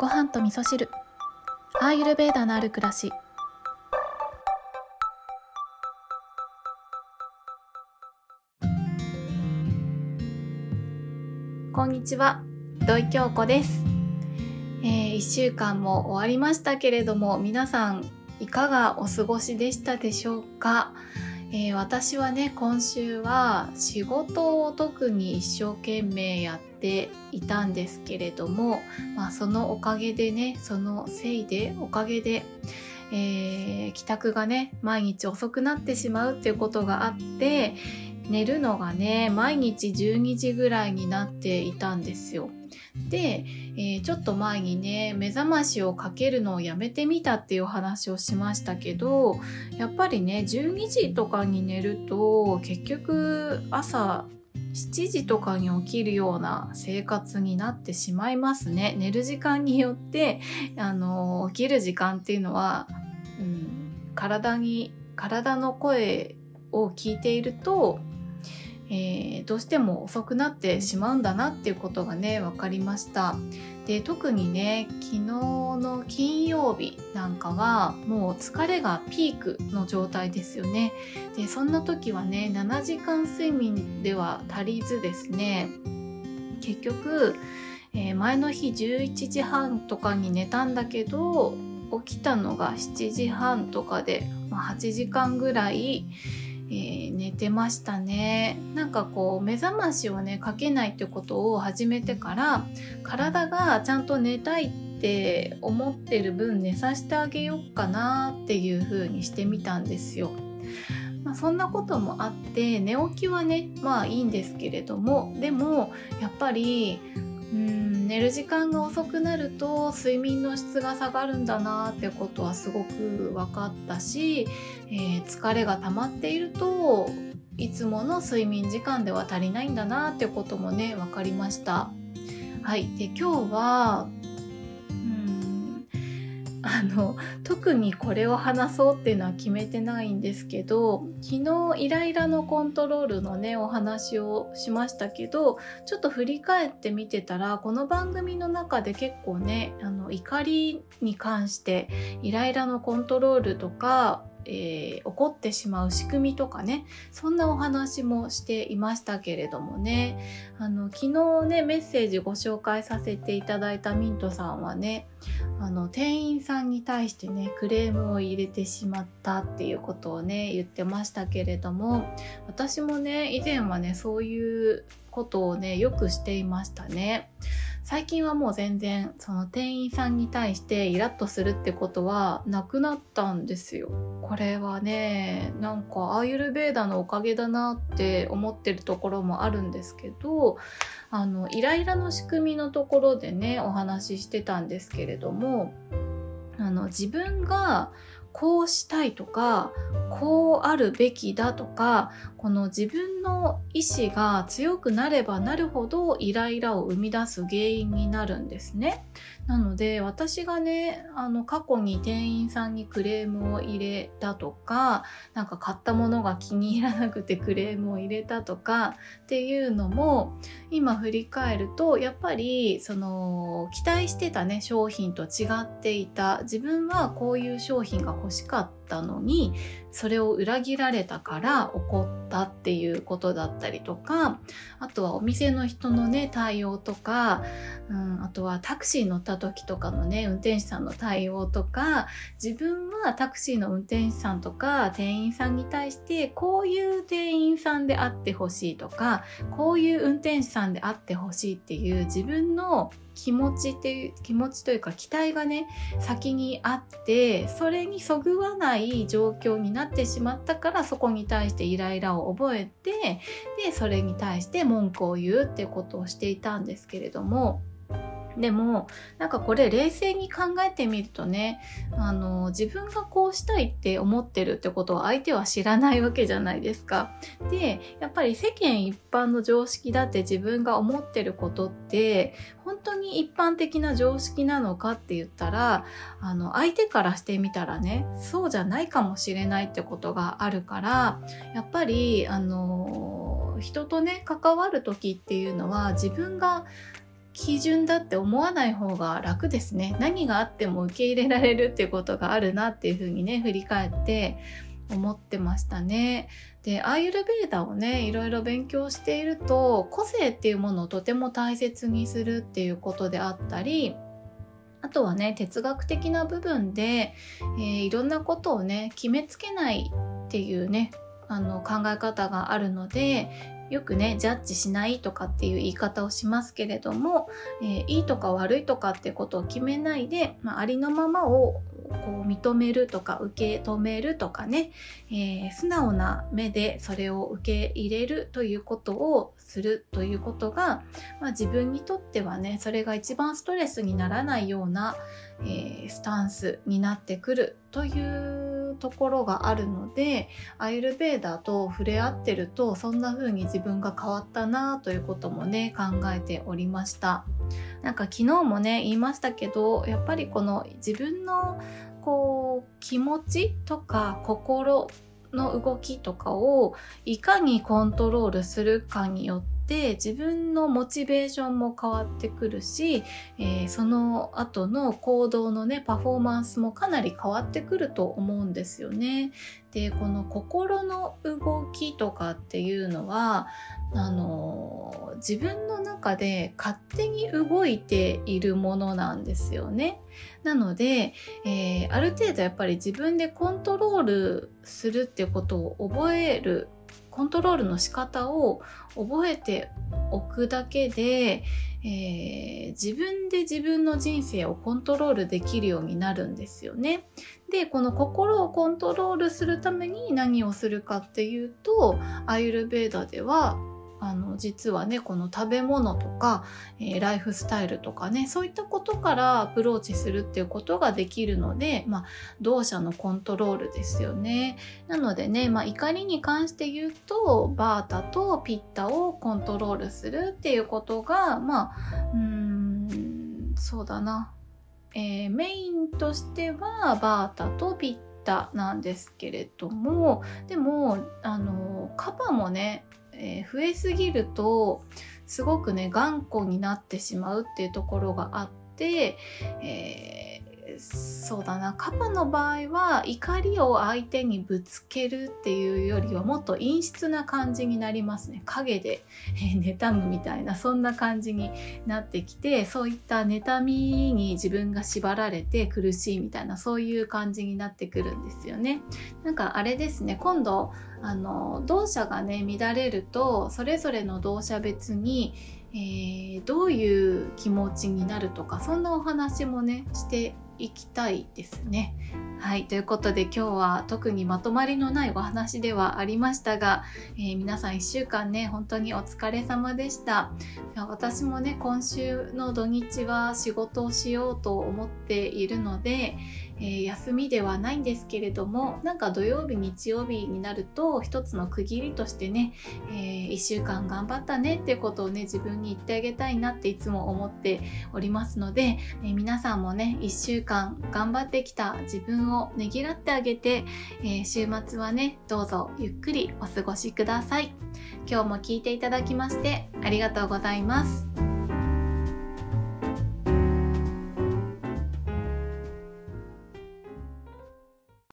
ご飯と味噌汁、アーユルベーダのある暮らし。こんにちは、土井京子です。1週間も終わりましたけれども、皆さんいかがお過ごしでしたでしょうか？私はね、今週は仕事を特に一生懸命やっていたんですけれども、そのおかげで、帰宅がね、毎日遅くなってしまうっていうことがあって、寝るのがね、毎日12時ぐらいになっていたんですよ。で、ちょっと前にね、目覚ましをかけるのをやめてみたっていう話をしましたけど、やっぱりね、12時とかに寝ると結局朝7時とかに起きるような生活になってしまいますね。寝る時間によって起きる時間っていうのは、体の声を聞いているとどうしても遅くなってしまうんだなっていうことがね、分かりました。で、特にね、昨日の金曜日なんかはもう疲れがピークの状態ですよね。で、そんな時はね、7時間睡眠では足りずですね、結局、前の日11時半とかに寝たんだけど、起きたのが7時半とかで、8時間ぐらい寝てましたね。なんかこう目覚ましをねかけないってことを始めてから、体がちゃんと寝たいって思ってる分寝させてあげようかなっていう風にしてみたんですよ。そんなこともあって寝起きはねいいんですけれども、でもやっぱり寝る時間が遅くなると睡眠の質が下がるんだなってことはすごく分かったし、疲れが溜まっているといつもの睡眠時間では足りないんだなってこともね分かりました。はい、で今日は特にこれを話そうっていうのは決めてないんですけど、昨日イライラのコントロールのねお話をしましたけど、ちょっと振り返ってみてたら、この番組の中で結構ね怒りに関してイライラのコントロールとか、怒ってしまう仕組みとかね、そんなお話もしていましたけれどもね、昨日ねメッセージご紹介させていただいたミントさんはね、店員さんに対してねクレームを入れてしまったっていうことをね言ってましたけれども、私もね以前はねそういうことをねよくしていましたね。最近はもう全然その店員さんに対してイラッとするってことはなくなったんですよ。これはねなんかアーユルヴェーダのおかげだなって思ってるところもあるんですけど、イライラの仕組みのところでねお話ししてたんですけれども、自分がこうしたいとかこうあるべきだとか、この自分の意志が強くなればなるほどイライラを生み出す原因になるんですね。なので私がね過去に店員さんにクレームを入れたとか、なんか買ったものが気に入らなくてクレームを入れたとかっていうのも、今振り返るとやっぱりその期待してたね商品と違っていた、自分はこういう商品が欲しかったのにそれを裏切られたから怒ったっていうことだったりとか、あとはお店の人のね対応とか、あとはタクシー乗った時とかのね運転手さんの対応とか、自分はタクシーの運転手さんとか店員さんに対してこういう店員さんであってほしいとかこういう運転手さんであってほしいっていう自分の気持ちというか期待がね先にあって、それにそぐわない状況になってしまったから、そこに対してイライラを覚えて、でそれに対して文句を言うってことをしていたんですけれども、でもなんかこれ冷静に考えてみるとね、自分がこうしたいって思ってるってことは相手は知らないわけじゃないですか。でやっぱり世間一般の常識だって、自分が思ってることって本当に一般的な常識なのかって言ったら、相手からしてみたらねそうじゃないかもしれないってことがあるから、やっぱり人とね関わる時っていうのは自分が基準だって思わない方が楽ですね。何があっても受け入れられるっていうことがあるなっていうふうにね、振り返って思ってましたね。で、アーユルベーダをね、いろいろ勉強していると、個性っていうものをとても大切にするっていうことであったり、あとはね、哲学的な部分で、いろんなことをね、決めつけないっていうね、考え方があるので、よくね、ジャッジしないとかっていう言い方をしますけれども、いいとか悪いとかってことを決めないで、ありのままをこう認めるとか受け止めるとかね、素直な目でそれを受け入れるということをするということが、自分にとってはね、それが一番ストレスにならないような、スタンスになってくるというところがあるので、アーユルベーダと触れ合ってるとそんな風に自分が変わったなということもね、考えておりました。なんか昨日もね、言いましたけど、やっぱりこの自分のこう気持ちとか心の動きとかをいかにコントロールするかによって自分のモチベーションも変わってくるし、その後の行動のね、パフォーマンスもかなり変わってくると思うんですよね。で、この心の動きとかっていうのは、自分の中で勝手に動いているものなんですよね。なので、ある程度やっぱり自分でコントロールするっていうことを覚える、コントロールの仕方を覚えておくだけで、自分で自分の人生をコントロールできるようになるんですよね。で、この心をコントロールするために何をするかっていうと、アーユルヴェーダでは実はね、この食べ物とか、ライフスタイルとかね、そういったことからアプローチするっていうことができるので、動作のコントロールですよね。なのでね、怒りに関して言うと、バータとピッタをコントロールするっていうことが、そうだな、メインとしてはバータとピッタなんですけれども、でもカパもね、増えすぎるとすごくね、頑固になってしまうっていうところがあって、そうだな、カパの場合は怒りを相手にぶつけるっていうよりはもっと陰湿な感じになりますね。影で、妬むみたいな、そんな感じになってきて、そういった妬みに自分が縛られて苦しいみたいな、そういう感じになってくるんですよね。なんかあれですね、今度動作がね、乱れると、それぞれの動作別に、どういう気持ちになるとか、そんなお話もね、していきたいですね。はい、ということで今日は特にまとまりのないお話ではありましたが、皆さん1週間ね、本当にお疲れ様でした。私もね、今週の土日は仕事をしようと思っているので、休みではないんですけれども、なんか土曜日日曜日になると一つの区切りとしてね、1週間頑張ったねっていうことをね、自分に言ってあげたいなっていつも思っておりますので、皆さんもね、1週間頑張ってきた自分をねぎらってあげて、週末はね、どうぞゆっくりお過ごしください。今日も聞いていただきましてありがとうございます。